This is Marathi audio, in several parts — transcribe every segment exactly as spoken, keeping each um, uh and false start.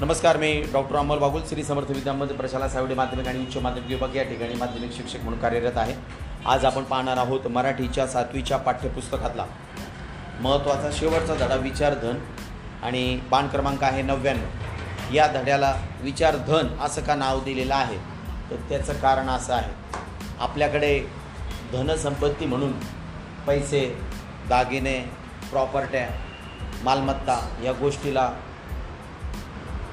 नमस्कार, मी डॉक्टर अमल बागुल्री श्री समर्थ विद्या प्रशाला साविड़ माध्यमिक आणि उच्च माध्यमिक विभाग या ठिकाणी माध्यमिक शिक्षक म्हणून कार्यरत आहे. आज आपण पाहणार आहोत मराठीच्या सातवीच्या पाठ्यपुस्तकातला महत्त्वाचा शेवटचा धडा विचारधन, आणि पान क्रमांक आहे नव्याण्णव. या धड्याला विचारधन असं का नाव दिलेलं आहे, तर त्याचं कारण असं आहे, आपल्याकडे धनसंपत्ती म्हणून पैसे, दागिने, प्रॉपर्ट्या, मालमत्ता या गोष्टीला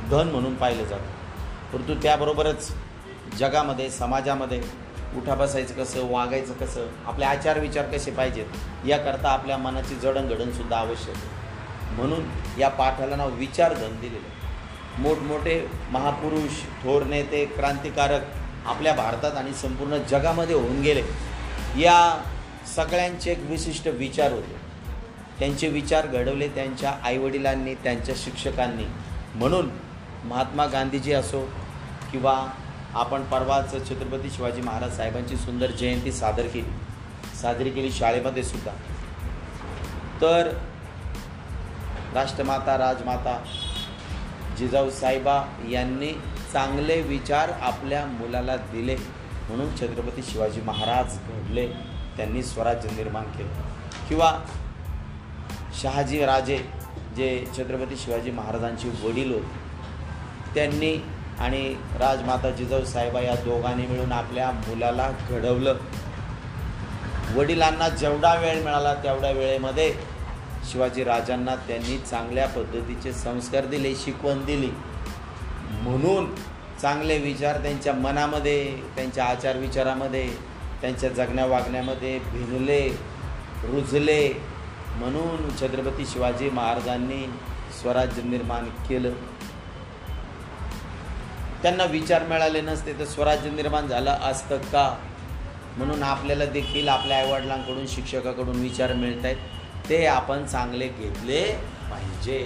धन म्हणून पाहिलं जातं. परंतु त्याबरोबरच जगामध्ये, समाजामध्ये उठा बसायचं कसं, वागायचं कसं, आपले आचार विचार कसे पाहिजेत याकरता आपल्या मनाची जडणघडणसुद्धा आवश्यक आहे. म्हणून या पाठाला नाव विचारधन दिलेलं आहे. मोठमोठे महापुरुष, थोर नेते, क्रांतिकारक आपल्या भारतात आणि संपूर्ण जगामध्ये होऊन गेले. या सगळ्यांचे एक विशिष्ट विचार होते, त्यांचे विचार घडवले त्यांच्या आईवडिलांनी, त्यांच्या शिक्षकांनी. म्हणून महात्मा गांधीजी असो किंवा आपण परवाच छत्रपती शिवाजी महाराज साहेबांची सुंदर जयंती सादर केली साजरी केली शाळेमध्ये सुद्धा. तर राष्ट्रमाता, राजमाता जिजाऊ साहेबा यांनी चांगले विचार आपल्या मुलाला दिले, म्हणून छत्रपती शिवाजी महाराज घडले, त्यांनी स्वराज्य निर्माण केले. किंवा शाहजी राजे, जे छत्रपती शिवाजी महाराजांचे वडील होते, त्यांनी आणि राजमाता जिजाऊ साहेबा या दोघांनी मिळून आपल्या मुलाला घडवलं. वडिलांना जेवढा वेळ मिळाला तेवढ्या वेळेमध्ये शिवाजी राजांना त्यांनी चांगल्या पद्धतीचे संस्कार दिले, शिकवण दिली. म्हणून चांगले विचार त्यांच्या मनामध्ये, त्यांच्या आचार विचारामध्ये, त्यांच्या जगण्या वागण्यामध्ये भिनले, रुजले. म्हणून छत्रपती शिवाजी महाराजांनी स्वराज्य निर्माण केलं. त्यांना विचार मिळाले नसते तर स्वराज्य निर्माण झालं असतं का? म्हणून आपल्याला देखील आपल्या आईवडिलांकडून, शिक्षकाकडून विचार मिळत आहेत, ते आपण चांगले घेतले पाहिजे.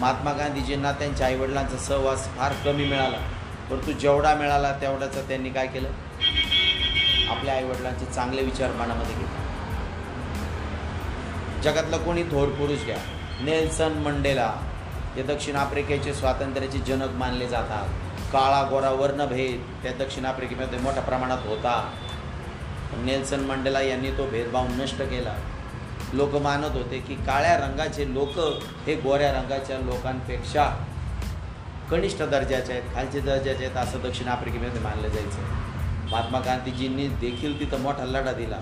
महात्मा गांधीजींना त्यांच्या आईवडिलांचा सहवास फार कमी मिळाला, परंतु जेवढा मिळाला तेवढ्याचा त्यांनी काय केलं, आपल्या आईवडिलांचे चांगले विचार मनामध्ये घेतले. जगातला कोणी थोर पुरुष घ्या, नेल्सन मंडेला, ते दक्षिण आफ्रिकेचे स्वातंत्र्याचे जनक मानले जातात. काळा गोरा वर्णभेद त्या दक्षिण आफ्रिकेमध्ये मोठ्या प्रमाणात होता. नेल्सन मंडेला यांनी तो भेदभाव नष्ट केला. लोक मानत होते की काळ्या रंगाचे लोक हे गोऱ्या रंगाच्या लोकांपेक्षा कनिष्ठ दर्जाचे आहेत, खालचे दर्जाचे आहेत, असं दक्षिण आफ्रिकेमध्ये मानलं जायचं. महात्मा गांधीजींनी देखील तिथं मोठा लढा दिला,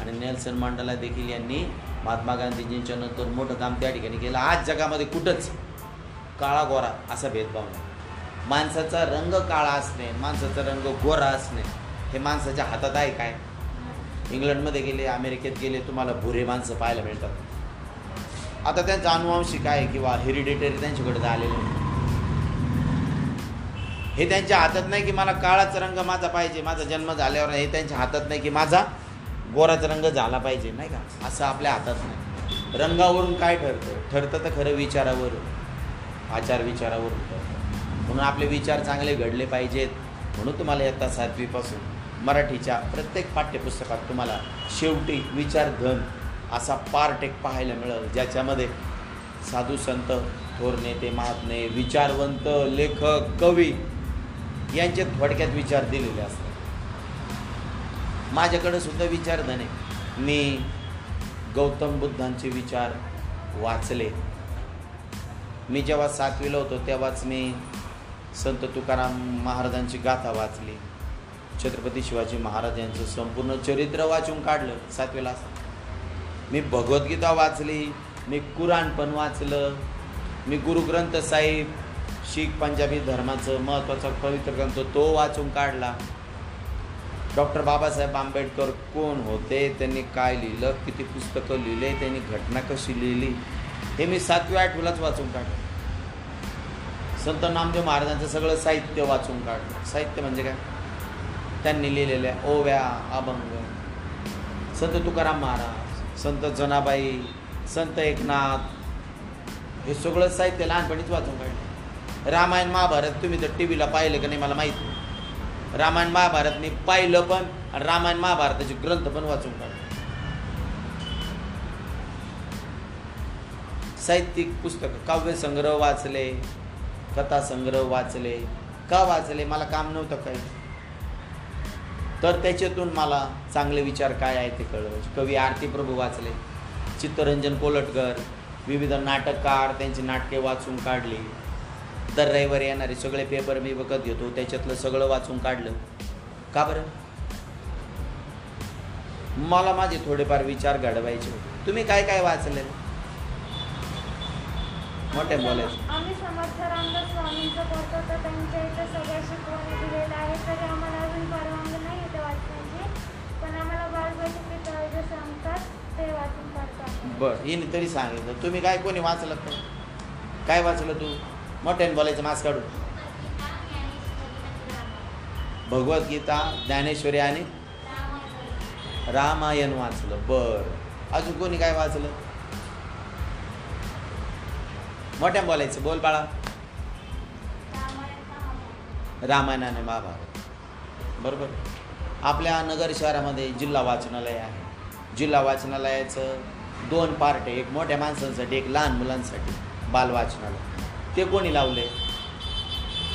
आणि नेल्सन मंडेला देखील यांनी महात्मा गांधीजींच्या नंतर मोठं काम त्या ठिकाणी केलं. आज जगामध्ये कुठंच काळा गोरा असा भेदभाव नाही. माणसाचा रंग काळा असणे, माणसाचा रंग गोरा असणे हे माणसाच्या हातात आहे काय? इंग्लंडमध्ये गेले, अमेरिकेत गेले, तुम्हाला भुरे माणसं पाहायला मिळतात. आता त्यांचा अनुवांशिक आहे किंवा हेरिडिटरी त्यांच्याकडे आलेलं आहे, हे त्यांच्या हातात नाही की मला काळाचा रंग माझा पाहिजे, माझा जन्म झाल्यावर. हे त्यांच्या हातात नाही की माझा गोराचा रंग झाला पाहिजे, नाही का, असं आपल्या हातात नाही. रंगावरून काय ठरतं? ठरतं तर खरं विचारावरून, आचार विचारावरून ठरतं. म्हणून आपले विचार चांगले घडले पाहिजेत. म्हणून तुम्हाला इयत्ता सातवीपासून मराठीच्या प्रत्येक पाठ्यपुस्तकात तुम्हाला शेवटी विचारधन असा पार्ट एक पाहायला मिळेल, ज्याच्यामध्ये साधू संत, थोर नेते, महात्मे, विचारवंत, लेखक, कवी यांचे थोडक्यात विचार दिलेले असतात. माझ्याकडं सुद्धा विचारधन आहे. मी गौतम बुद्धांचे विचार वाचले. मी जेव्हा सातवीला होतो तेव्हाच मी संत तुकाराम महाराजांची गाथा वाचली, छत्रपती शिवाजी महाराज यांचं संपूर्ण चरित्र वाचून काढलं सातवीला असताना. मी भगवद्गीता वाचली, मी कुराण पण वाचलं, मी गुरुग्रंथ साहेब, शीख पंजाबी धर्माचं महत्त्वाचा पवित्र ग्रंथ तो वाचून काढला. डॉक्टर बाबासाहेब आंबेडकर कोण होते, त्यांनी काय लिहिलं, किती पुस्तकं लिहिले, त्यांनी घटना कशी लिहिली, हे मी सातव्या आठवीलाच वाचून काढलं. संत नामदेव महाराजांचं सगळं साहित्य वाचून काढलं. साहित्य म्हणजे काय? त्यांनी लिहिलेल्या ओव्या, अभंग, संत तुकाराम महाराज, संत जनाबाई, संत एकनाथ, हे सगळं साहित्य लहानपणीच वाचून काढलं. रामायण महाभारत तुम्ही तर टी व्हीला पाहिलं का नाही मला माहीत नाही. रामायण महाभारत मी पाहिलं पण, आणि रामायण महाभारताचे ग्रंथ पण वाचून काढले. साहित्यिक पुस्तकं, काव्यसंग्रह वाचले, कथासंग्रह वाचले. का वाचले? मला काम नव्हतं काही, तर त्याच्यातून मला चांगले विचार काय आहे ते कळलं. कवी आरती प्रभू वाचले, चित्ररंजन कोलटकर, विविध नाटककार त्यांची नाटके वाचून काढली. दर रविवारी येणारे सगळे पेपर मी बघत घेतो, त्याच्यातलं सगळं वाचून काढलं. का बरं? मला माझे थोडेफार विचार घडवायचे होते. तुम्ही काय काय वाचले? मोठे बोलायचं. आम्ही समर्थ रामदास स्वामींचं करतो, तर त्यांच्या इथं सगळ्या शिकवणी दिलेल्या आहेत. तरी आम्हाला अजून परवानगी नाही इथं वाचण्याची, पण आम्हाला बाळबोशी जे सांगतात ते वाचून काढतात. बरं, येणे तरी सांगितलं. तुम्ही काय, कोणी वाचलं का? काय वाचलं तू? मोठ्याने बोलायचं, मास्क काढून. भगवद्गीता, ज्ञानेश्वरी आणि रामायण वाचलं. बरं, अजून कोणी काय वाचलं? मोठ्या बोलायचं, बोल बाळा. रामायण आणि महाभारत. बरोबर. आपल्या नगर शहरामध्ये जिल्हा वाचनालय आहे. जिल्हा वाचनालयाचं दोन पार्ट आहे, एक मोठ्या माणसांसाठी, एक लहान मुलांसाठी बाल वाचनालय. ते कोणी लावले?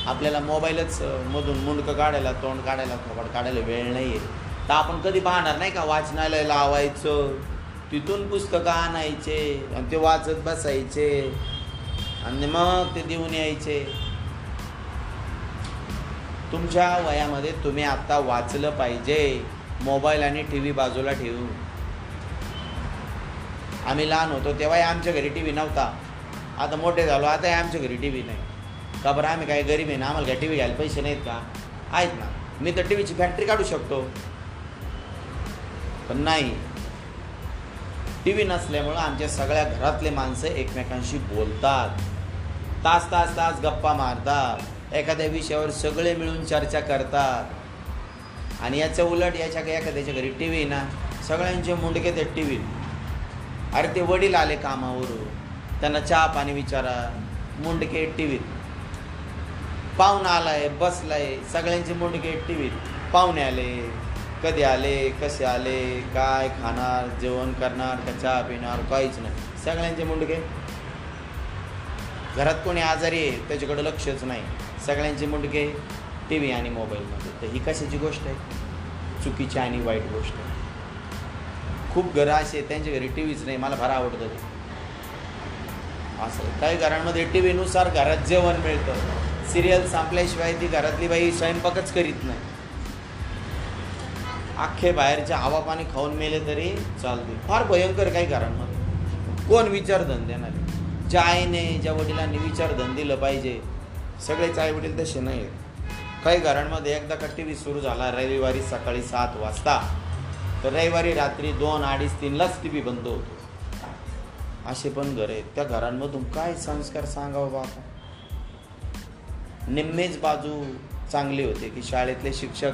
आपल्याला मोबाईलच मधून मुंडकं काढायला, तोंड काढायला, थोबाड काढायला वेळ नाही आहे, तर आपण कधी पाहणार नाही का? वाचनालय लावायचं, तिथून पुस्तकं आणायचे आणि ते वाचत बसायचे आणि मग ते देऊन यायचे. तुमच्या वयामध्ये तुम्ही आत्ता वाचलं पाहिजे, मोबाईल आणि टी व्ही बाजूला ठेवून. आम्ही लहान होतो तेव्हाही आमच्या घरी टी व्ही नव्हता, आता मोठे झालो आताही आमच्या घरी टी व्ही नाही. का बरं? आम्ही काय गरीब आहे ना? आम्हाला काय टी व्ही घ्यायला पैसे नाहीत का? आहेत ना. मी तर टी व्हीची फॅक्टरी काढू शकतो, पण नाही. टी व्ही नसल्यामुळं आमच्या सगळ्या घरातले माणसं एकमेकांशी बोलतात, तास तास तास गप्पा मारतात, एखाद्या विषयावर सगळे मिळून चर्चा करतात. आणि याच्या उलट याच्या एखाद्याच्या घरी टी व्ही ना, सगळ्यांचे मुंडके ते टी व्ही. अरे ते वडील आले कामावरून, त्यांना चहा पाणी विचारा, मुंडके टी व्हीत. पाहुणा आलाय, बसलाय, सगळ्यांचे मुंडके टी व्हीत. पाहुणे आले, कधी आले, कसे आले, काय खाणार, जेवण करणार का चहा पिणार, काहीच नाही, सगळ्यांचे मुंडके. घरात कोणी आजारी आहे त्याच्याकडे लक्षच नाही, सगळ्यांचे मुंडके टी व्ही आणि मोबाईलमध्ये. तर ही कशाची गोष्ट आहे? चुकीची आणि वाईट गोष्ट आहे. खूप घरं असे त्यांच्या घरी टी व्हीच नाही. मला फार आवडतं ते. असं काही घरांमध्ये टी व्हीनुसार घरात जेवण मिळतं, सिरियल संपल्याशिवाय ती घरातली बाई स्वयंपाकच करीत नाही. अख्खे बाहेरच्या हवा पाणी खाऊन मेले तरी चालते. फार भयंकर काही घरांमध्ये. कोण विचारधंदे नाही? ज्या आईने, ज्या वडिलांनी विचारधन दिलं पाहिजे, सगळेच आई वडील तसे नाही. काही घरांमध्ये एकदा का टी व्ही सुरू झाला रविवारी सकाळी सात वाजता तर रविवारी रात्री दोन अडीच तीनलाच टी व्ही बंद होतो. असे पण घर आहेत. त्या घरांमधून काय संस्कार सांगावं बाबा. निम्मेच बाजू चांगली होते की शाळेतले शिक्षक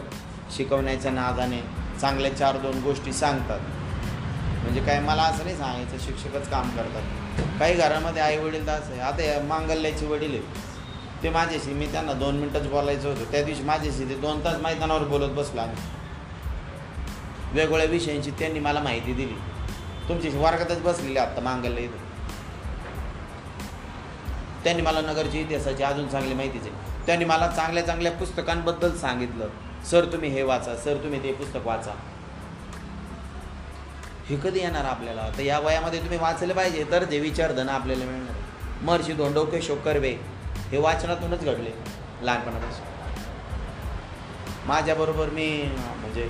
शिकवण्याच्या नादाने चांगल्या चार दोन गोष्टी सांगतात, म्हणजे काय मला असं नाही सांगायचं, शिक्षकच काम करतात. काही घरामध्ये आई वडील दास आहे. आता मांगल्याचे वडील आहेत ते माझ्याशी, मी त्यांना दोन मिनटंच बोलायचं होतं त्या दिवशी, माझ्याशी ते दोन तास मैदानावर बोलत बसला. आम्ही वेगवेगळ्या विषयांची त्यांनी मला माहिती दिली. तुमच्याशी वर्गातच बसलेली आत्ता मांगल्य इथे. त्यांनी मला नगरची इतिहासाची अजून चांगली माहिती दिली. त्यांनी मला चांगल्या चांगल्या पुस्तकांबद्दल सांगितलं, सर तुम्ही हे वाचा, सर तुम्ही ते पुस्तक वाचा. हे कधी येणार आपल्याला? तर या वयामध्ये तुम्ही वाचलं पाहिजे, तर ते विचारधन आपल्याला मिळणार. महर्षी धोंडो केशव कर्वे हे वाचनातूनच घडले लहानपणापासून. माझ्याबरोबर मी म्हणजे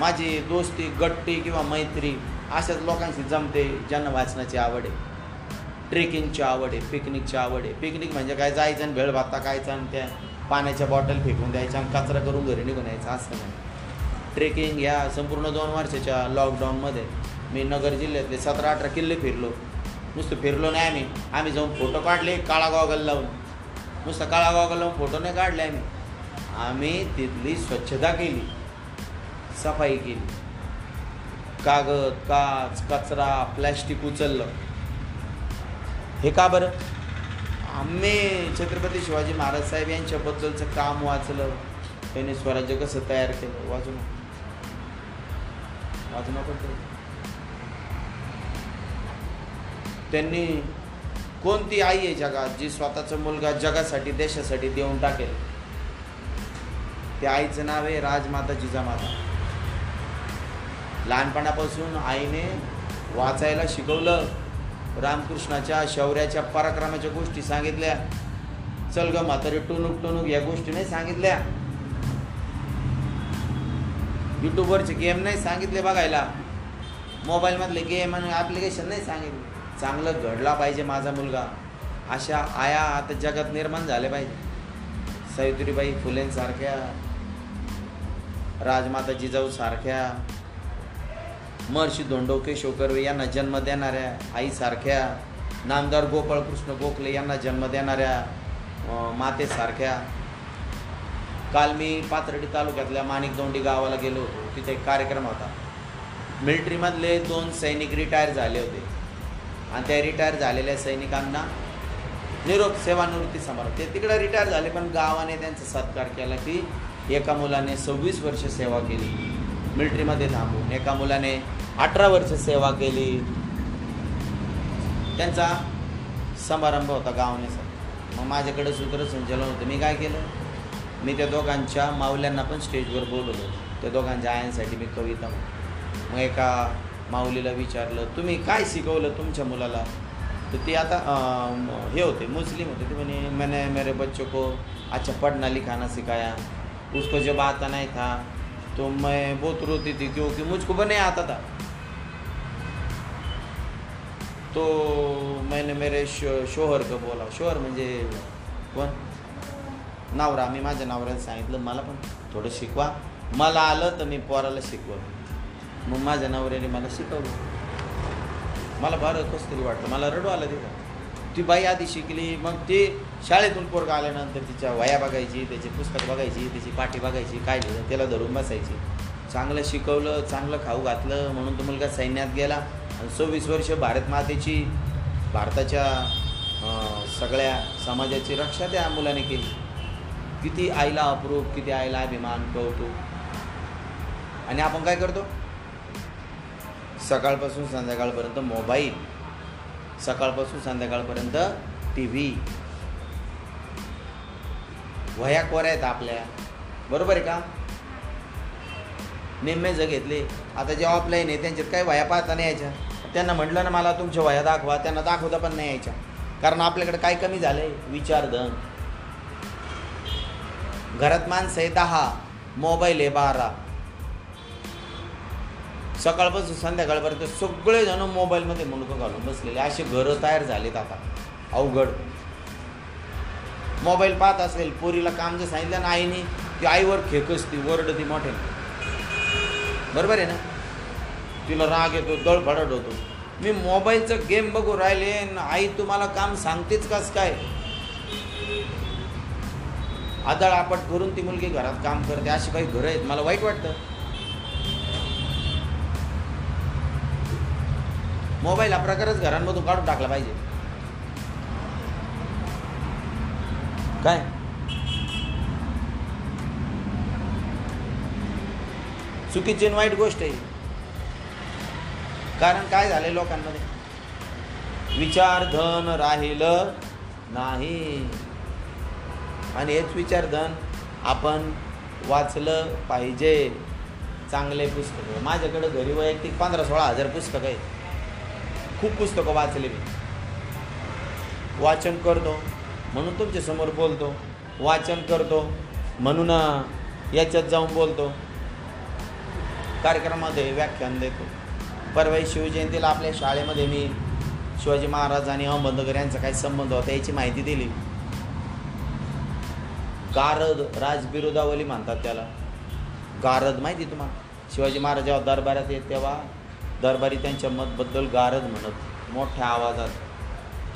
माझी दोस्ती गट्टी किंवा मैत्री अशाच लोकांशी जमते ज्यांना वाचनाची आवड आहे, ट्रेकिंगची आवड आहे, पिकनिकची आवड आहे. पिकनिक म्हणजे काय? जायचं आणि भेळ भाता खायचा आणि त्या पाण्याच्या बॉटल फेकून द्यायच्या आणि कचरा करून घरी निघून यायचं, असं नाही. ट्रेकिंग या संपूर्ण दोन वर्षाच्या लॉकडाऊनमध्ये मी नगर जिल्ह्यातले सतरा अठरा किल्ले फिरलो. नुसतं फिरलो नाही आम्ही, आम्ही जाऊन फोटो काढले काळागॉगल लावून. नुसतं काळागॉगल लावून फोटो नाही काढले आम्ही, आम्ही तिथली स्वच्छता केली, सफाई केली, कागद काच कचरा प्लॅस्टिक उचललं. हे का बरं? आम्ही छत्रपती शिवाजी महाराज साहेब यांच्याबद्दलचं काम वाचलं, त्यांनी स्वराज्य कसं तयार केलं वाचून वाचून त्यांनी कोणती आई आहे जगात जी स्वतःचा मुलगा जगासाठी देशासाठी देऊन टाकेल? त्या आईचं नाव आहे राजमाता जिजामाता. लहानपणापासून आईने वाचायला शिकवलं, रामकृष्णाच्या शौर्याच्या पराक्रमाच्या गोष्टी सांगितल्या, चल ग म्हातारी टुणूक टुणूक या गोष्टी नाही सांगितल्या, युट्यूबवरचे गेम नाही सांगितले बघायला, मोबाईलमधले गेम आणि ॲप्लिकेशन नाही सांगितले. चांगलं घडला पाहिजे माझा मुलगा, अशा आया आता जगात निर्माण झाले पाहिजे. सावित्रीबाई फुलेंसारख्या, राजमाता जिजाऊसारख्या, महर्षी धोंडो केशव कर्वे यांना जन्म देणाऱ्या आईसारख्या, नामदार गोपाळकृष्ण गोखले यांना जन्म देणाऱ्या मातेसारख्या. काल मी पाथर्डी तालुक्यातल्या माणिकजोंडी गावाला गेलो होतो, तिथे एक कार्यक्रम होता. मिलिटरीमधले दोन सैनिक रिटायर झाले होते आणि त्या रिटायर झालेल्या सैनिकांना निरोप सेवानिवृत्ती समारोह. ते तिकडे रिटायर झाले पण गावाने त्यांचा सत्कार केला की एका मुलाने सव्वीस वर्ष सेवा केली मिलिटरीमध्ये थांबून, एका मुलाने अठरा वर्ष सेवा केली. त्यांचा समारंभ होता गावानेचा. मग माझ्याकडे सूत्रसंचलन होतं. मी काय केलं, मी त्या दोघांच्या माऊल्यांना पण स्टेजवर बोलवलं. त्या दोघांच्या आयांसाठी मी कविता म्हणतो. मग एका माऊलीला विचारलं, तुम्ही काय शिकवलं तुमच्या मुलाला? तो ती आता हे होते, मुस्लिम होते. ते म्हणे, मैंने मेरे बच्चों को अच्छा पढ़ना लिखाना सिखाया, उसको जब आता नहीं था तो मैं बहुत रोती थी क्योंकि मुझको भी नहीं आता था, तो मैंने मेरे शो, शोहर को बोला. शोहर म्हणजे कोण? नवरा. मी माझ्या नवऱ्याला सांगितलं, मला पण थोडं शिकवा, मला आलं तर मी पोराला शिकवलं. मग माझ्या नवऱ्याने मला शिकवलं. मला बरं कसं तरी वाटलं, मला रडू आलं तिथं. ती बाई आधी शिकली, मग ती शाळेतून पोरगा आल्यानंतर तिच्या वया बघायची, त्याची पुस्तक बघायची, त्याची पाठी बघायची, काय लिहिलं त्याला धरून बसायची. चांगलं शिकवलं, चांगलं खाऊ घातलं, म्हणून तो मुलगा सैन्यात गेला आणि सव्वीस वर्ष भारत मातेची, भारताच्या सगळ्या समाजाची रक्षा त्या मुलाने केली. किती आईला अप्रूप, किती आईला अभिमान, कौतुक. आणि आपण काय करतो, सकाळपासून संध्याकाळपर्यंत मोबाईल, सकाळपासून संध्याकाळपर्यंत टी व्ही, वह्या कोऱ्या आहेत आपल्या, बरोबर आहे का? निम्मे जग घेतले. आता जे ऑफलाईन आहे त्यांच्यात काही वह्या पाहता नाही यायच्या. त्यांना म्हटलं ना मला तुमच्या वह्या दाखवा, त्यांना दाखवता पण नाही यायच्या. कारण आपल्याकडे काय कमी झालं आहे, विचारधन. घरात माणसं आहे दहा, मोबाईल आहे बारा, सकाळपासून संध्याकाळपर्यंत सगळेजण मोबाईलमध्ये मुंडकं घालून बसलेले. असे घरं तयार झालेत आता, अवघड. मोबाईल पाहत असेल, पोरीला काम जे सांगितलं ना आईने, ती आईवर खेकसती, वरडती मोठे, बरोबर आहे ना? तिला राग येतो, दळफडट होतो. मी मोबाईलचं गेम बघू राहिले, आई तुम्हाला काम सांगतेच कस काय? आदळआपट करून ती मुलगी घरात काम करते. अशी काही घरं आहेत, मला वाईट वाटतं. मोबाईल हा प्रकारच घरांमधून काढून टाकला पाहिजे. काय चुकीची वाईट गोष्ट आहे. कारण काय झालंय, लोकांमध्ये विचारधन राहिलं नाही. आणि हेच विचारधन आपण वाचलं पाहिजे. चांगले पुस्तकं, माझ्याकडे घरी वैयक्तिक पंधरा सोळा हजार पुस्तकं आहेत. खूप पुस्तकं वाचले मी. वाचन करतो म्हणून तुमच्यासमोर बोलतो, वाचन करतो म्हणून याच्यात जाऊन बोलतो, कार्यक्रमामध्ये व्याख्यान देतो. परवा शिवजयंतीला आपल्या शाळेमध्ये मी शिवाजी महाराज आणि अहमदनगर यांचा काय संबंध होता याची माहिती दिली. गारद राजबिरोदावली म्हणतात त्याला. गारद माहिती तुम्हाला? शिवाजी महाराज जेव्हा दरबारात येत तेव्हा दरबारी त्यांच्या मतबद्दल गारद म्हणत मोठ्या आवाजात.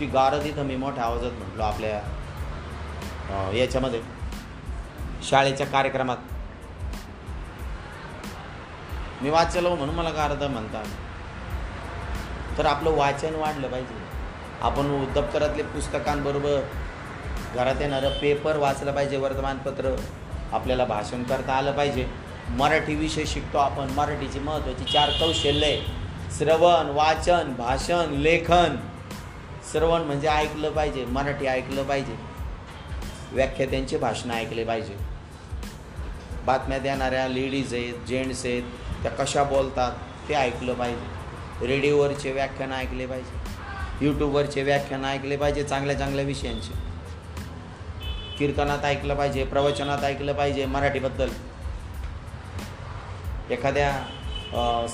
ती गारद इथं मी मोठ्या आवाजात म्हटलो आपल्या याच्यामध्ये, शाळेच्या कार्यक्रमात. मी वाचलो म्हणून मला गारद म्हणतात. तर आपलं वाचन वाढलं पाहिजे. आपण दप्तरातले पुस्तकांबरोबर घरात येणारं पेपर वाचलं पाहिजे, वर्तमानपत्र. आपल्याला भाषण करता आलं पाहिजे. मराठी विषय शिकतो आपण. मराठीची महत्त्वाची चार कौशल्ये, श्रवण, वाचन, भाषण, लेखन. श्रवण म्हणजे ऐकलं पाहिजे, मराठी ऐकलं पाहिजे, व्याख्यात्यांचे भाषणं ऐकले पाहिजे, बातम्या देणाऱ्या लेडीज आहेत, जेंट्स आहेत, त्या कशा बोलतात ते ऐकलं पाहिजे, रेडिओवरचे व्याख्यानं ऐकले पाहिजे, यूट्यूबवरचे व्याख्यानं ऐकले पाहिजे, चांगल्या चांगल्या विषयांचे, कीर्तनात ऐकलं पाहिजे, प्रवचनात ऐकलं पाहिजे मराठीबद्दल, एखाद्या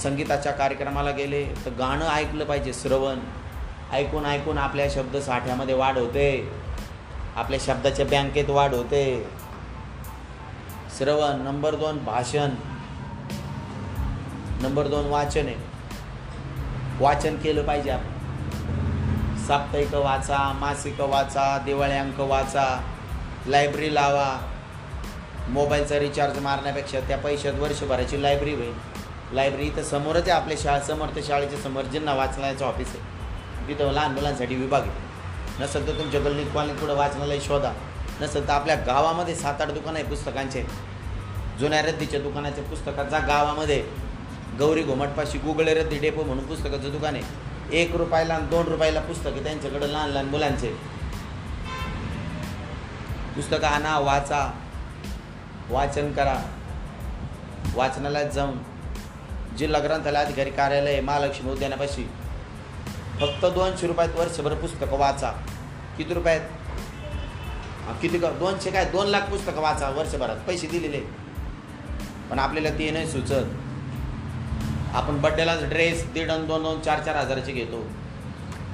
संगीताच्या कार्यक्रमाला गेले तर गाणं ऐकलं पाहिजे. श्रवण ऐकून ऐकून आपल्या शब्दसाठ्यामध्ये वाढ होते, आपल्या शब्दाच्या बँकेत वाढ होते. श्रवण. नंबर दोन भाषण, नंबर दोन वाचन आहे. वाचन केलं पाहिजे आपण, साप्ताहिक वाचा, मासिक वाचा, दिवाळी अंक वाचा, लायब्ररी लावा. मोबाईलचा रिचार्ज मारण्यापेक्षा त्या पैशात वर्षभराची लायब्ररी होईल. लायब्ररी तर समोरच आहे आपल्या शाळा समोर, तर शाळेच्या समोर जिन्हा वाचनालयाचं ऑफिस आहे, तिथं लहान मुलांसाठी विभाग आहे. नसेल तर तुमच्या गल्लीत कॉलनीत पुढं वाचनालय शोधा, नसेल तर आपल्या गावामध्ये सात आठ दुकानं आहे पुस्तकांचे, जुन्या रद्दीच्या दुकानाच्या पुस्तकांचा. गावामध्ये गौरी घोमटपाशी गुगळे रद्दी डेपो म्हणून पुस्तकाचं दुकान आहे, एक रुपयाला आणि दोन रुपयाला पुस्तकं त्यांच्याकडे, लहान लहान मुलांचे पुस्तकं आणा, वाचा, वाचन करा. वाचनालयात जाऊन जिल्हा ग्रंथालय अधिकारी कार्यालय महालक्ष्मी उद्यानापाशी फक्त दोनशे रुपयात वर्षभर पुस्तकं वाचा. किती रुपयात? किती का दोनशे काय दोन लाख पुस्तकं वाचा वर्षभरात, पैसे दिलेले. पण आपल्याला ते नाही सुचत, आपण बड्डेलाच ड्रेस दीड आणि दोन दोन चार चार हजाराचे घेतो.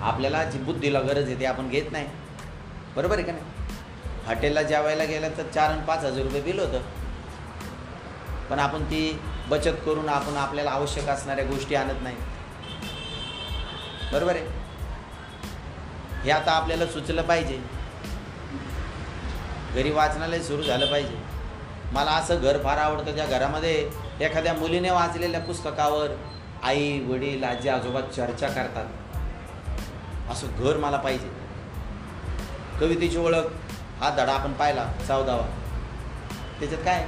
आपल्याला जी बुद्धीला गरज आहे ते आपण घेत नाही, बरोबर आहे का नाही? हॉटेलला जेवायला गेलं तर चार आणि पाच हजार रुपये बिल होतं, पण आपण ती बचत करून आपण आपल्याला आवश्यक असणाऱ्या गोष्टी आणत नाही, बरोबर आहे? हे आता आपल्याला सुचलं पाहिजे. घरी वाचनालय सुरू झालं पाहिजे. मला असं घर फार आवडतं ज्या घरामध्ये एखाद्या मुलीने वाचलेल्या पुस्तकावर आई वडील आजी आजोबा चर्चा करतात, असं घर मला पाहिजे. कवितेची ओळख हा धडा आपण पाहिला चौदावा, त्याच्यात काय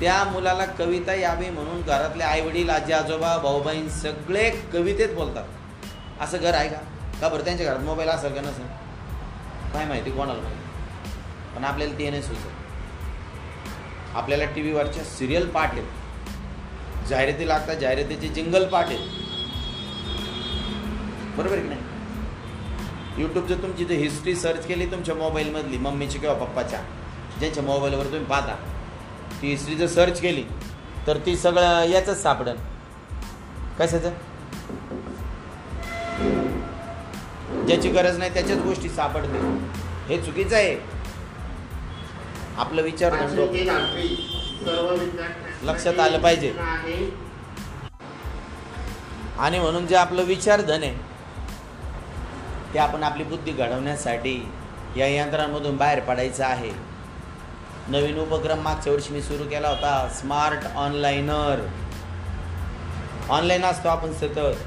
त्या मुलाला कविता यावी म्हणून घरातले आई वडील आजी आजोबा भाऊ बहीण सगळे कवितेत बोलतात, असं घर आहे का? का बरं? त्यांच्या घरात मोबाईल असेल का नसेल काय माहिती, कोणाला माहिती. पण आपल्याला ते नाही सुचत. आपल्याला टी व्हीवरच्या सिरियल पाठ आहेत, जाहिराती लागतात, जाहिरातीचे जिंगल पाठ आहेत, बरोबर की नाही? यूट्यूबचं तुमची जे हिस्ट्री सर्च केली तुमच्या मोबाईलमधली, मम्मीची किंवा पप्पाच्या, ज्यांच्या मोबाईलवर तुम्ही पाहता, ती हिस्ट्री जर सर्च केली तर ती सगळं याचंच सापडेल. कशाचं? ज्याची गरज नाही त्याच्याच गोष्टी सापडते. हे चुकीचं आहे. आपलं विचार लक्षात आलं पाहिजे. आणि म्हणून जे आपलं विचारधन आहे ते आपण आपली बुद्धी घडवण्यासाठी या यंत्रांमधून बाहेर पडायचं आहे. नवीन उपक्रम मागच्या वर्षी मी सुरू केला होता, स्मार्ट ऑनलाइनर. ऑनलाईन असतो आपण सतत,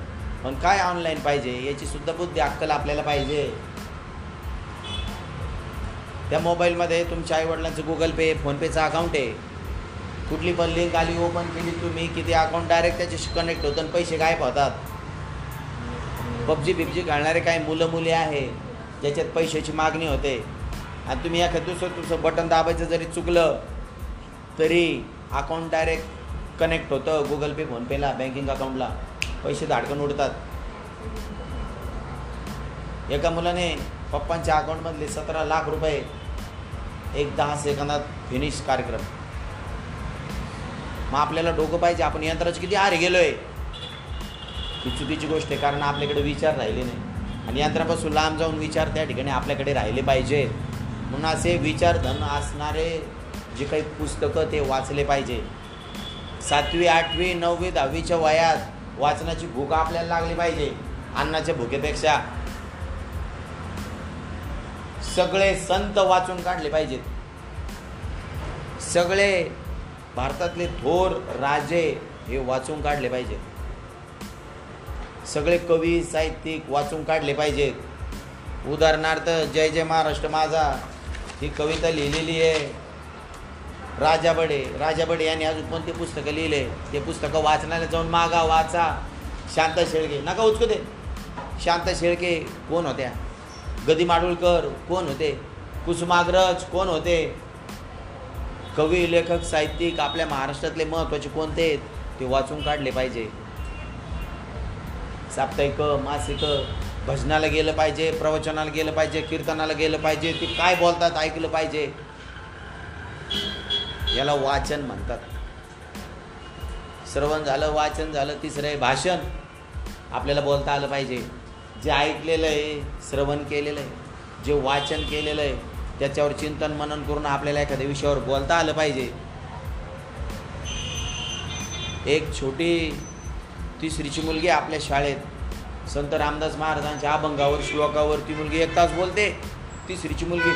पण काय ऑनलाईन पाहिजे याची सुद्धा बुद्धी अक्कल आपल्याला पाहिजे. त्या मोबाईलमध्ये तुमच्या आईवडिलांचं गुगल पे फोनपेचं अकाउंट आहे, कुठली पण लिंक आली ओपन केली तुम्ही की ते अकाउंट डायरेक्ट त्याच्याशी कनेक्ट होतं आणि पैसे गायब होतात. पबजी बिबजी घालणारे काही मुलं मुली आहे ज्याच्यात पैशाची मागणी होते, आणि तुम्ही एखादं दुसरं तुमचं बटन दाबायचं जरी चुकलं तरी अकाउंट डायरेक्ट कनेक्ट होतं गुगल पे फोनपेला, बँकिंग अकाउंटला, पैसे धाडकन उडतात. एका मुलाने पप्पांच्या अकाउंटमधले सतरा लाख रुपये एक दहा सेकंदात फिनिश कार्यक्रम. मग आपल्याला डोकं पाहिजे, आपण यंत्राची किती आरे गेलोय. ही चुकीची गोष्ट आहे, कारण आपल्याकडे विचार राहिले नाही, आणि यंत्रापासून लांब जाऊन विचार त्या ठिकाणी आपल्याकडे राहिले पाहिजे. म्हणून असे विचारधन असणारे जे काही पुस्तकं ते वाचले पाहिजे. सातवी आठवी नववी दहावीच्या वयात वाचनाची भूक आपल्याला लागली पाहिजे. अन्नाच्या भुकेपेक्षा सगळे संत वाचून काढले पाहिजेत, सगळे भारतातले थोर राजे हे वाचून काढले पाहिजेत, सगळे कवी साहित्यिक वाचून काढले पाहिजेत. उदाहरणार्थ जय जय महाराष्ट्र माझा ही कविता लिहिलेली आहे राजाबडे. राजाबडे यांनी अजून कोणते पुस्तकं लिहिले? ते पुस्तकं वाचनाला जाऊन मागा, वाचा. शांता शेळके नका उचकू दे, शांता शेळके कोण होत्या, गदिमाडूळकर कोण होते, कुसुमाग्रज कोण होते, कवी लेखक साहित्यिक आपल्या महाराष्ट्रातले महत्त्वाचे कोणते ते वाचून काढले पाहिजे. साप्ताहिक मासिक भजनाला गेलं पाहिजे, प्रवचनाला गेलं पाहिजे, कीर्तनाला गेलं पाहिजे, ते काय बोलतात ऐकलं पाहिजे. याला वाचन म्हणतात. श्रवण झालं, वाचन झालं, तिसरं आहे भाषण. आपल्याला बोलता आलं पाहिजे. जे ऐकलेलं आहे, श्रवण केलेलं आहे, जे वाचन केलेलं आहे त्याच्यावर चिंतन मनन करून आपल्याला एखाद्या विषयावर बोलता आलं पाहिजे. एक छोटी तिसरीची मुलगी आपल्या शाळेत संत रामदास महाराजांच्या अभंगावर श्लोकावर ती मुलगी एक तास बोलते. तिसरीची मुलगी.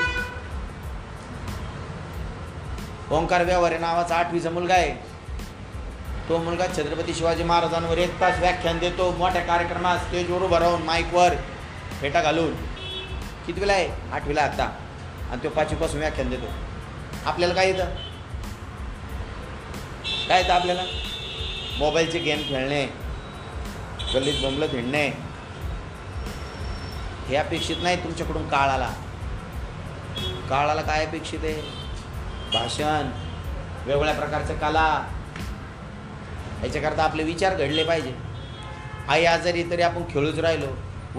ओंकार व्यावारे नावाचा आठवीचा मुलगा आहे. तो मुलगा छत्रपती शिवाजी महाराजांवर एक तास व्याख्यान देतो, मोठ्या कार्यक्रमात स्टेजवर उभा राहून माईकवर फेटा घालून. कितवीला आहे? आठवीला आता. आणि तो पाचवीपासून व्याख्यान देतो. आपल्याला काय येतं? काय येतं आपल्याला? मोबाईलचे गेम खेळणे, गल्लीत बोंबलं भिडणे हे अपेक्षित नाही तुमच्याकडून. काळाला काळाला काय अपेक्षित आहे? भाषण, वेगवेगळ्या प्रकारच्या कला. याच्याकरता आपले विचार घडले पाहिजे. आई आजारी तरी आपण खेळूच राहिलो,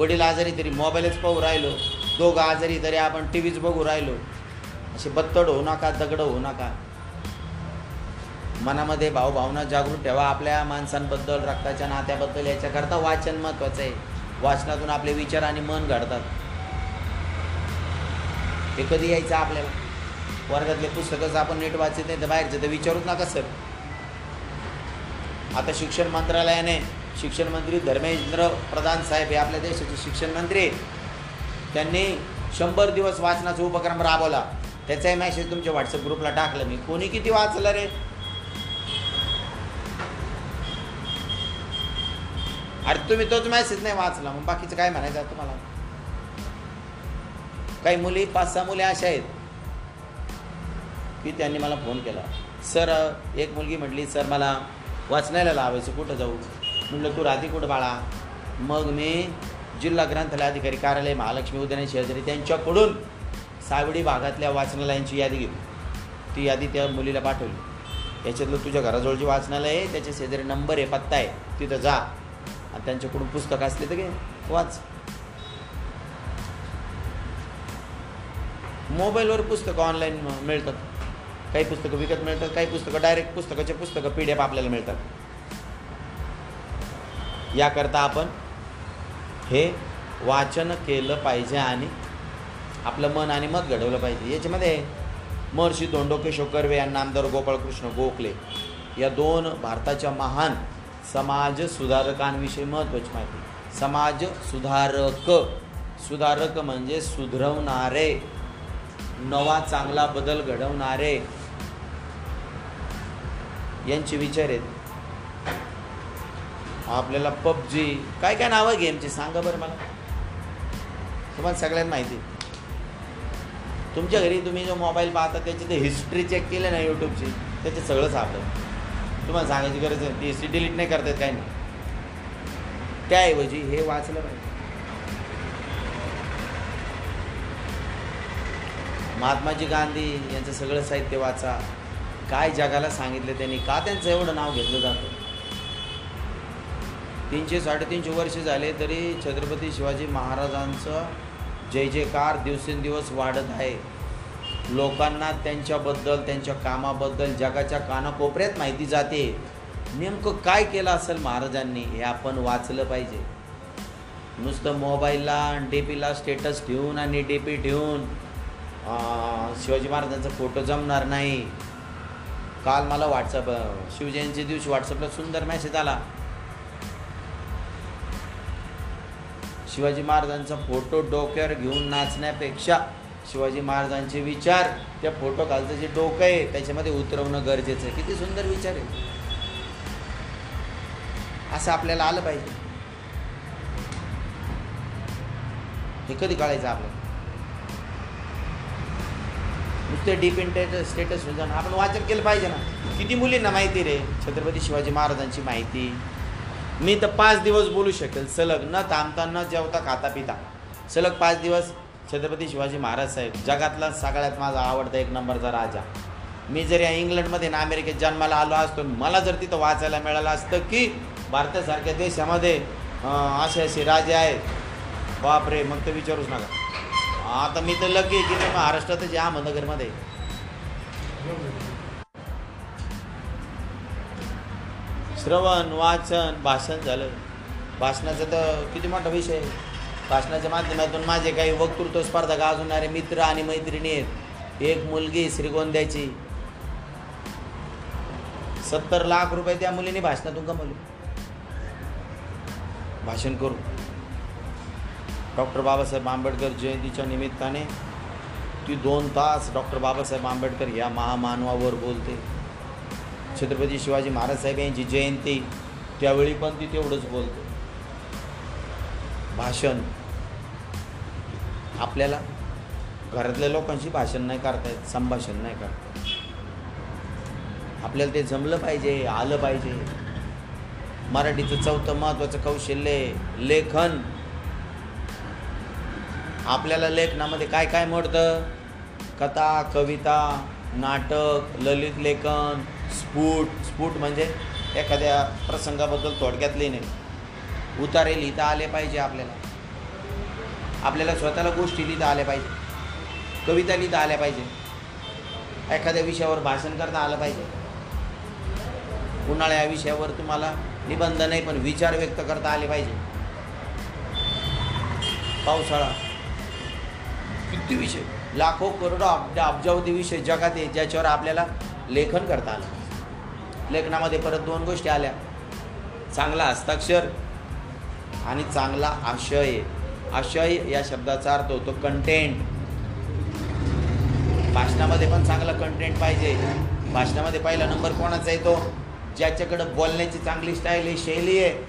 वडील आजारी तरी मोबाईलच पाहू राहिलो, दोघं आजारी तरी आपण टी व्हीच बघू राहिलो. असे बत्तड होऊ नका, दगड होऊ नका. मनामध्ये भावभावना जागृत ठेवा आपल्या माणसांबद्दल, रक्ताच्या नात्याबद्दल. याच्याकरता वाचन महत्त्वाचं आहे. वाचनातून आपले विचार आणि मन घडतात. हे कधी यायचं आपल्याला? वर्गातले पुस्तकच आपण नीट वाचत नाही तर बाहेरचं तर विचारूच नका सर. आता शिक्षण मंत्रालयाने, शिक्षण मंत्री धर्मेंद्र प्रधान साहेब हे आपल्या देशाचे शिक्षण मंत्री, त्यांनी शंभर दिवस वाचनाचा उपक्रम राबवला. त्याचाही मेसेज तुमच्या व्हॉट्सअप ग्रुपला टाकलं मी. कोणी किती वाचलं रे? अरे तुम्ही तोच मेसेज नाही वाचला, मग बाकीचं काय म्हणायचं तुम्हाला? काही मुली, पाच सहा मुली अशा आहेत की त्यांनी मला फोन केला. सर, एक मुलगी म्हटली, सर मला वाचनाला लावायचं, कुठं जाऊ? म्हटलं तू राहते कुठं बाळा? मग मी जिल्हा ग्रंथालय अधिकारी कार्यालय महालक्ष्मी उद्याने शेजारी त्यांच्याकडून साविडी भागातल्या वाचनालयांची यादी घेतली. ती यादी त्या मुलीला पाठवली. याच्यातलं तुझ्या घराजवळ जे वाचनालय आहे त्याच्या शेजारी नंबर आहे, पत्ता आहे, तिथं जा आणि त्यांच्याकडून पुस्तक असले तर घे, वाच. मोबाईलवर पुस्तकं ऑनलाईन मिळतात, काही पुस्तकं विकत मिळतात, काही पुस्तकं डायरेक्ट पुस्तकाचे पुस्तकं पी डी एफ आपल्याला मिळतात. याकरता आपण हे वाचन केलं पाहिजे आणि आपलं मन आणि मत घडवलं पाहिजे. याच्यामध्ये महर्षी धोंडो केशव कर्वे यांना आमदार गोपाळकृष्ण गोखले या दोन भारताच्या महान समाजसुधारकांविषयी महत्त्वाची माहिती. समाजसुधारक, सुधारक म्हणजे सुधरवणारे, नवा चांगला बदल घडवणारे. यांचे विचार आहेत. आपल्याला पबजी, काय काय नावं गेमचे सांगा बरं मला, तुम्हाला सगळ्यांना माहिती. तुमच्या घरी तुम्ही जो मोबाईल पाहता त्याची ते हिस्ट्री चेक केली ना यूट्यूबची, त्याचे सगळं सापडतं. तुम्हाला सांगायची गरज नाही, ती हिस्ट्री डिलीट नाही करता येत, काही नाही. त्याऐवजी हे वाचलं पाहिजे. महात्माजी गांधी यांचं सगळं साहित्य वाचा. काय जगाला सांगितलं त्यांनी? का त्यांचं एवढं नाव घेतलं जातं? तीनशे साडेतीनशे वर्ष झाले तरी छत्रपती शिवाजी महाराजांचं जय जयकार दिवसेंदिवस वाढत आहे. लोकांना त्यांच्याबद्दल, त्यांच्या कामाबद्दल जगाच्या कानाकोपऱ्यात माहिती जाते. नेमकं काय केलं असेल महाराजांनी हे आपण वाचलं पाहिजे. नुसतं मोबाईलला आणि डी पीला स्टेटस ठेवून आणि डी पी ठेवून शिवाजी महाराजांचा फोटो जमणार नाही. काल मला व्हॉट्सअप, शिवजयंतीच्या दिवशी व्हॉट्सअपला सुंदर मेसेज आला. शिवाजी महाराजांचा फोटो डोक्यावर घेऊन नाचण्यापेक्षा शिवाजी महाराजांचे विचार त्या फोटो खालचं जे डोकं आहे त्याच्यामध्ये उतरवणं गरजेचं आहे. किती सुंदर विचार आहे. असं आपल्याला आलं पाहिजे. हे कधी कळायचं आपल्याला? नुसते डीप इंटर स्टेटस विचार आपण वाचन केलं पाहिजे ना. किती मुलींना माहिती रे छत्रपती शिवाजी महाराजांची माहिती? मी तर पाच दिवस बोलू शकेल सलग, न थांबता न जेवता खाता पिता सलग पाच दिवस छत्रपती शिवाजी महाराज साहेब, जगातला सगळ्यात माझा आवडता एक नंबरचा राजा. मी जर या इंग्लंडमध्ये ना अमेरिकेत जन्माला आलो असतो, मला जर तिथं वाचायला मिळालं असतं की भारतासारख्या देशामध्ये असे असे राजे आहेत, बापरे मग तर विचारूच नका. आता मी तर लकी की मी महाराष्ट्रातच या अहमदनगरमध्ये. श्रवण वाचन भाषण झालं, भाषणाचं तर किती मोठा विषय आहे. भाषणाच्या माध्यमातून माझे काही वक्तृत्व स्पर्धा गाजवणारे मित्र आणि मैत्रिणी आहेत. एक मुलगी श्रीगोंद्याची, सत्तर लाख रुपये त्या मुलीने भाषणातून कमवले. भाषण करू डॉक्टर बाबासाहेब आंबेडकर जयंतीच्या निमित्ताने ती दोन तास डॉक्टर बाबासाहेब आंबेडकर या महामानवावर बोलते. छत्रपती शिवाजी महाराज साहेब यांची जयंती त्यावेळी पण ती तेवढंच बोलते. भाषण आपल्याला घरातल्या लोकांशी भाषण नाही करता येत, संभाषण नाही करता येत. आपल्याला ते जमलं पाहिजे, आलं पाहिजे. मराठीचं चौथं महत्त्वाचं कौशल्य लेखन. आपल्याला लेखनामध्ये काय काय मोडतं? कथा, कविता, नाटक, ललित लेखन, स्फुट. स्फुट म्हणजे एखाद्या प्रसंगाबद्दल थोडक्यात लिहिणे. उतारे लिहिता आले पाहिजे आपल्याला. आपल्याला स्वतःला गोष्टी लिहिता आल्या पाहिजे, कविता लिहिता आल्या पाहिजे, एखाद्या विषयावर भाषण करता आलं पाहिजे. उन्हाळ्या या विषयावर तुम्हाला निबंध नाही पण विचार व्यक्त करता आले पाहिजे. पावसाळा किती विषय, लाखो करोडो अब्जावधी विषय जगात आहे ज्याच्यावर आपल्याला लेखन करता आलं. लेखनामध्ये परत दोन गोष्टी आल्या, चांगला हस्ताक्षर आणि चांगला आशय. आशय या शब्दाचा अर्थ होतो कंटेंट. भाषणामध्ये पण चांगला कंटेंट पाहिजे. भाषणामध्ये पहिला नंबर कोणाचा येतो? ज्याच्याकडं बोलण्याची चांगली स्टाईल आहे, शैली आहे.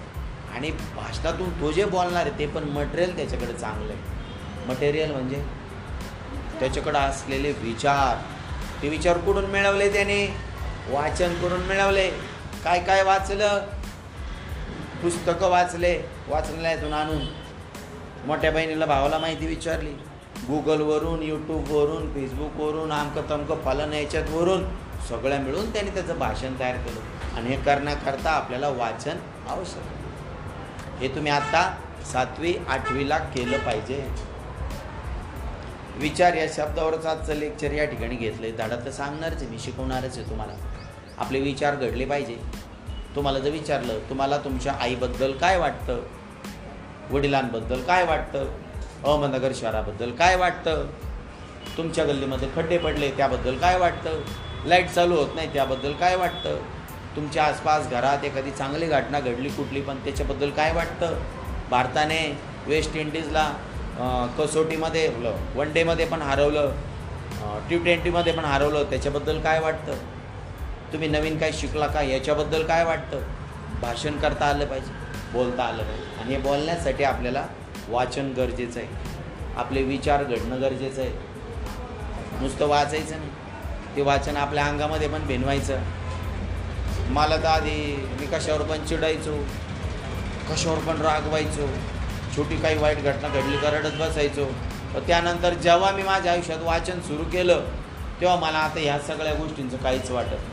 आणि भाषणातून तो जे बोलणार आहे ते पण मटेरियल त्याच्याकडे चांगलं आहे. मटेरियल म्हणजे त्याच्याकडं असलेले विचार. ते विचार कुठून मिळवले त्याने? वाचन करून मिळवले. काय काय वाचलं? पुस्तकं वाचले, वाचनालयातून आणून. मोठ्या बहिणीला भावाला माहिती विचारली, गुगलवरून, यूट्यूबवरून, फेसबुकवरून, आमकं तमकं फलन याच्यातवरून सगळ्या मिळून त्यांनी त्याचं भाषण तयार केलं. आणि हे करण्याकरता आपल्याला वाचन आवश्यक आहे. हे तुम्ही आत्ता सातवी आठवीला केलं पाहिजे. विचार या शब्दावरच आजचं लेक्चर या ठिकाणी घेतलं आहे. धडा तर सांगणारच, मी शिकवणारच आहे तुम्हाला. आपले विचार घडले पाहिजे. तुम्हाला जर विचारलं, तुम्हाला तुमच्या आईबद्दल काय वाटतं, वडिलांबद्दल काय वाटतं, अहमदनगर शहराबद्दल काय वाटतं, तुमच्या गल्लीमध्ये खड्डे पडले त्याबद्दल काय वाटतं, लाईट चालू होत नाही त्याबद्दल काय वाटतं, तुमच्या आसपास घरात एखादी चांगली घटना घडली कुठली पण त्याच्याबद्दल काय वाटतं. भारताने वेस्ट इंडिजला कसोटीमध्ये वन डेमध्ये पण हरवलं, टी ट्वेंटीमध्ये पण हरवलं, त्याच्याबद्दल काय वाटतं. तुम्ही नवीन काय शिकला का याच्याबद्दल काय वाटतं. भाषण करता आलं पाहिजे, बोलता आलं पाहिजे. आणि हे बोलण्यासाठी आपल्याला वाचन गरजेचं आहे. आपले विचार घडणं गरजेचं आहे. नुसतं वाचायचं नाही, ते वाचन आपल्या अंगामध्ये पण भिनवायचं. मला तर आधी मी कशावर पण चिडायचो, कशावर पण रागवायचो, छोटी काही वाईट घटना घडली करडत बसायचो. तर त्यानंतर जेव्हा मी माझ्या आयुष्यात वाचन सुरू केलं तेव्हा मला आता ह्या सगळ्या गोष्टींचं काहीच वाटत.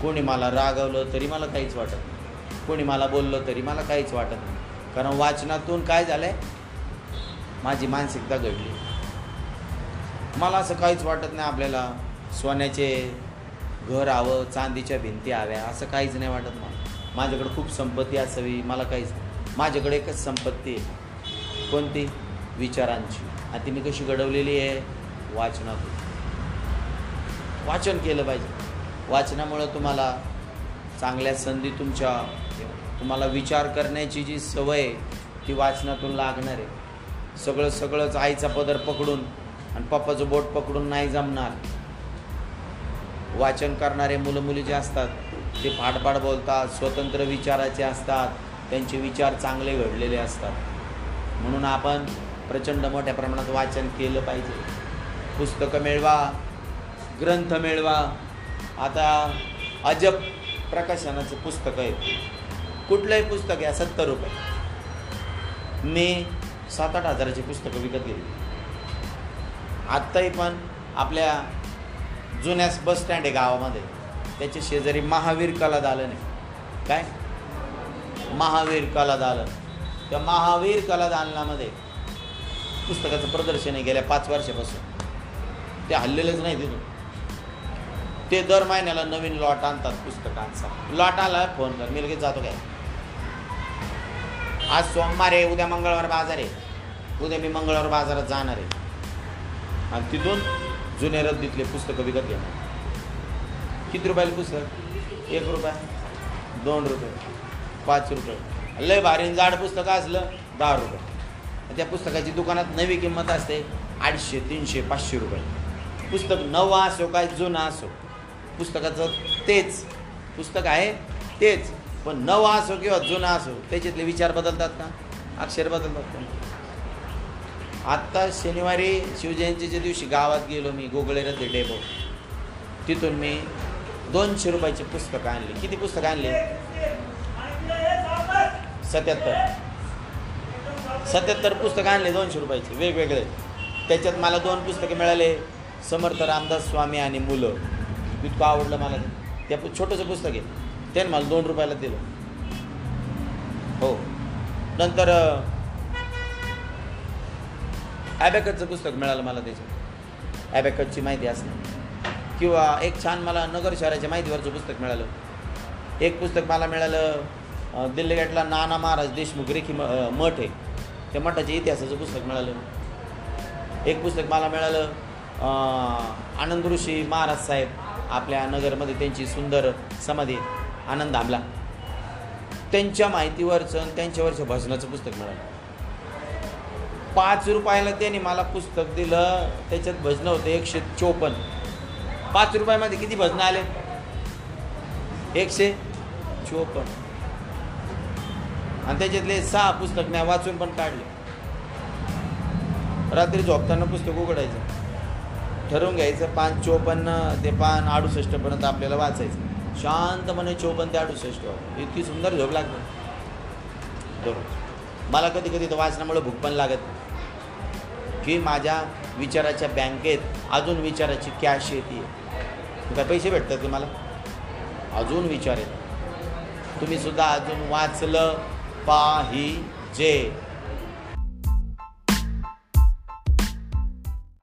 कोणी मला रागवलं तरी मला काहीच वाटत नाही, कोणी मला बोललं तरी मला काहीच वाटत नाही. कारण वाचनातून काय झालं आहे, माझी मानसिकता घडली. मला असं काहीच वाटत नाही आपल्याला सोन्याचे घर हवं, चांदीच्या भिंती हव्या, असं काहीच नाही वाटत मला. माझ्याकडे खूप संपत्ती असावी, मला काहीच नाही. माझ्याकडे एकच संपत्ती आहे, कोणती? विचारांची. आणि ती मी कशी घडवलेली आहे? वाचनातून. वाचन केलं पाहिजे. वाचनामुळं तुम्हाला चांगल्या संधी, तुमच्या तुम्हाला विचार करण्याची जी सवय ती वाचनातून लागणार आहे. सगळं सगळंच आईचा पदर पकडून आणि पप्पाचं बोट पकडून नाही जमणार. वाचन करणारे मुलं मुली जे असतात ते फाडफाड बोलतात, स्वतंत्र विचाराचे असतात, त्यांचे विचार चांगले घडलेले असतात. म्हणून आपण प्रचंड मोठ्या प्रमाणात वाचन केलं पाहिजे. पुस्तकं मिळवा, ग्रंथ मिळवा. आता अजब प्रकाशनाचं पुस्तक आहे, कुठलंही पुस्तक या सत्तर रुपये मी सात आठ हजाराची पुस्तकं विकत घेतली. आत्ताही पण आपल्या जुन्यास बस स्टँड आहे गावामध्ये, त्याच्या शेजारी महावीर कला दालन आहे. काय महावीर कला दालन? त्या महावीर कला दालनामध्ये पुस्तकाचं प्रदर्शन आहे गेल्या पाच वर्षापासून. ते हल्लेलंच नाही तिथून. ते दर महिन्याला नवीन लॉट आणतात पुस्तकांचा. लॉट आला फोन कर, मी लगेच जातो. काय आज सोमवार आहे, उद्या मंगळवार बाजार आहे, उद्या मी मंगळवार बाजारात जाणार आहे आणि तिथून जुन्या रद्दीतले पुस्तकं विकत घेणार. किती रुपयाला पुस्तक? एक रुपया, दोन रुपये, पाच रुपये. लय भारी जाड पुस्तकं असलं दहा रुपये. त्या पुस्तकाची दुकानात नवी किंमत असते आठशे, तीनशे, पाचशे रुपये. पुस्तक नवा असो काय जुना असो, पुस्तकाचं तेच पुस्तक आहे तेच. पण नवा असो किंवा जुना असो त्याच्यातले विचार बदलतात का? अक्षर बदलतात का? आत्ता शनिवारी शिवजयंतीच्या दिवशी गावात गेलो मी, गोगळेरथ डेपो. तिथून मी दोनशे रुपयाची पुस्तकं आणली. किती पुस्तकं आणली? सत्याहत्तर सत्याहत्तर पुस्तकं आणले दोनशे रुपयाचे वेगवेगळे. त्याच्यात मला दोन पुस्तकं मिळाले, समर्थ रामदास स्वामी आणि मुलं. इतकं आवडलं मला ते छोटंसं पुस्तक आहे, त्याने मला दोन रुपयाला दिलं. हो. नंतर ॲबॅकसचं पुस्तक मिळालं मला. त्याच्यात ॲबॅकसची माहिती असणं किंवा एक छान मला नगर शहराच्या माहितीवरचं पुस्तक मिळालं. एक पुस्तक मला मिळालं दिल्ली गेटला नाना महाराज देशमुख रेखी म मठ आहे, त्या मठाच्या इतिहासाचं पुस्तक मिळालं. एक पुस्तक मला मिळालं आनंद ऋषी महाराज साहेब, आपल्या नगरमध्ये त्यांची सुंदर समाधी आनंद धामला, त्यांच्या माहितीवरचं त्यांच्यावरचं भजनाचं पुस्तक मिळालं. पाच रुपयाला त्यांनी मला पुस्तक दिलं, त्याच्यात भजनं होते एकशे चोपन्न. पाच रुपयामध्ये किती भजनं आले? एकशे चोपन्न. आणि त्याच्यातले सहा पुस्तक मी वाचून पण काढले. रात्री झोपताना पुस्तक उघडायचं, ठरवून घ्यायचं पान चोपन्न ते पान अडुसष्टपर्यंत आपल्याला वाचायचं. शांतपणे चोपन्न ते अडुसष्ट व्हावं, इतकी सुंदर झोप लागते दररोज. मला कधी कधी तर वाचनामुळे भूक पण लागत नाही की माझ्या विचाराच्या बँकेत अजून विचाराची कॅश येते. काय पैसे भेटतात तुम्हाला? अजून विचार येतात. तुम्हीसुद्धा अजून वाचलं पाहिजे.